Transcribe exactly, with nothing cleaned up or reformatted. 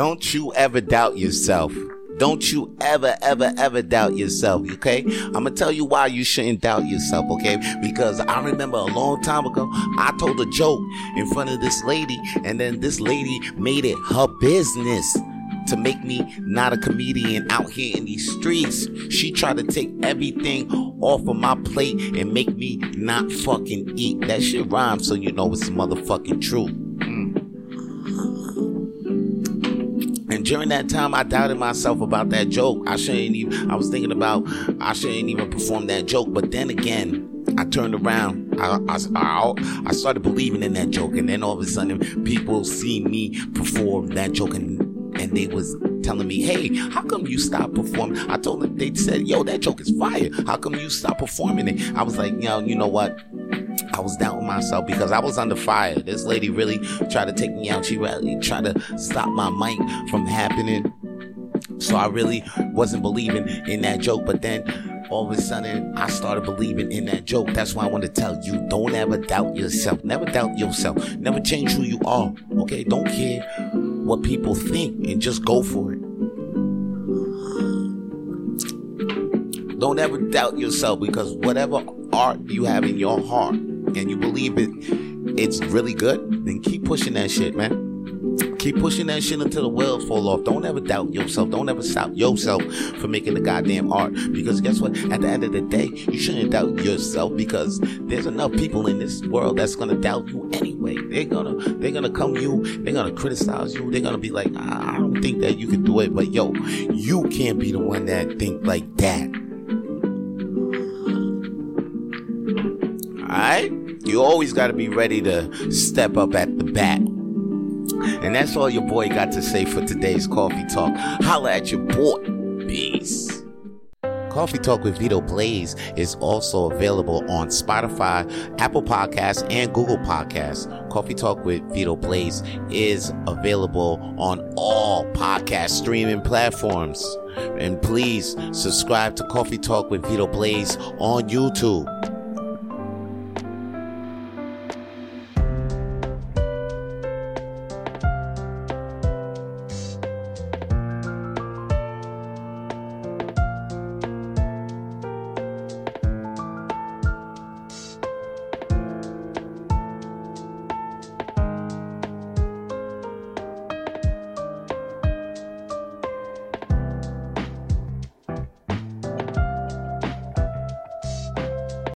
Don't you ever doubt yourself. Don't you ever, ever, ever doubt yourself, okay? I'm going to tell you why you shouldn't doubt yourself, okay? Because I remember a long time ago, I told a joke in front of this lady, and then this lady made it her business to make me not a comedian out here in these streets. She tried to take everything off of my plate and make me not fucking eat. That shit rhymes, so you know it's motherfucking true. And during that time, I doubted myself about that joke. I shouldn't even, I was thinking about, I shouldn't even perform that joke. But then again, I turned around. I, I, I, I started believing in that joke. And then all of a sudden, people see me perform that joke. And, and they was telling me, hey, how come you stopped performing? I told them, they said, yo, that joke is fire. How come you stopped performing it? I was like, yo, you know what? I was doubting myself because I was under fire. This lady really tried to take me out. She really tried to stop my mic from happening. So I really wasn't believing in that joke. But then all of a sudden, I started believing in that joke. That's why I want to tell you, don't ever doubt yourself. Never doubt yourself. Never change who you are. Okay? Don't care what people think and just go for it. Don't ever doubt yourself, because whatever art you have in your heart and you believe it, it's really good, then keep pushing that shit, man. Keep pushing that shit until the wheels fall off. Don't ever doubt yourself. Don't ever stop yourself for making the goddamn art. Because guess what? At the end of the day, you shouldn't doubt yourself, because there's enough people in this world that's gonna doubt you anyway. They're gonna they're gonna come you, they're gonna criticize you, they're gonna be like, I don't think that you can do it, but yo, you can't be the one that think like that. Alright? You always gotta be ready to step up at the bat. And that's all your boy got to say for today's Coffee Talk. Holla at your boy. Peace. Coffee Talk with Vito Blaze is also available on Spotify, Apple Podcasts, and Google Podcasts. Coffee Talk with Vito Blaze is available on all podcast streaming platforms. And please subscribe to Coffee Talk with Vito Blaze on YouTube.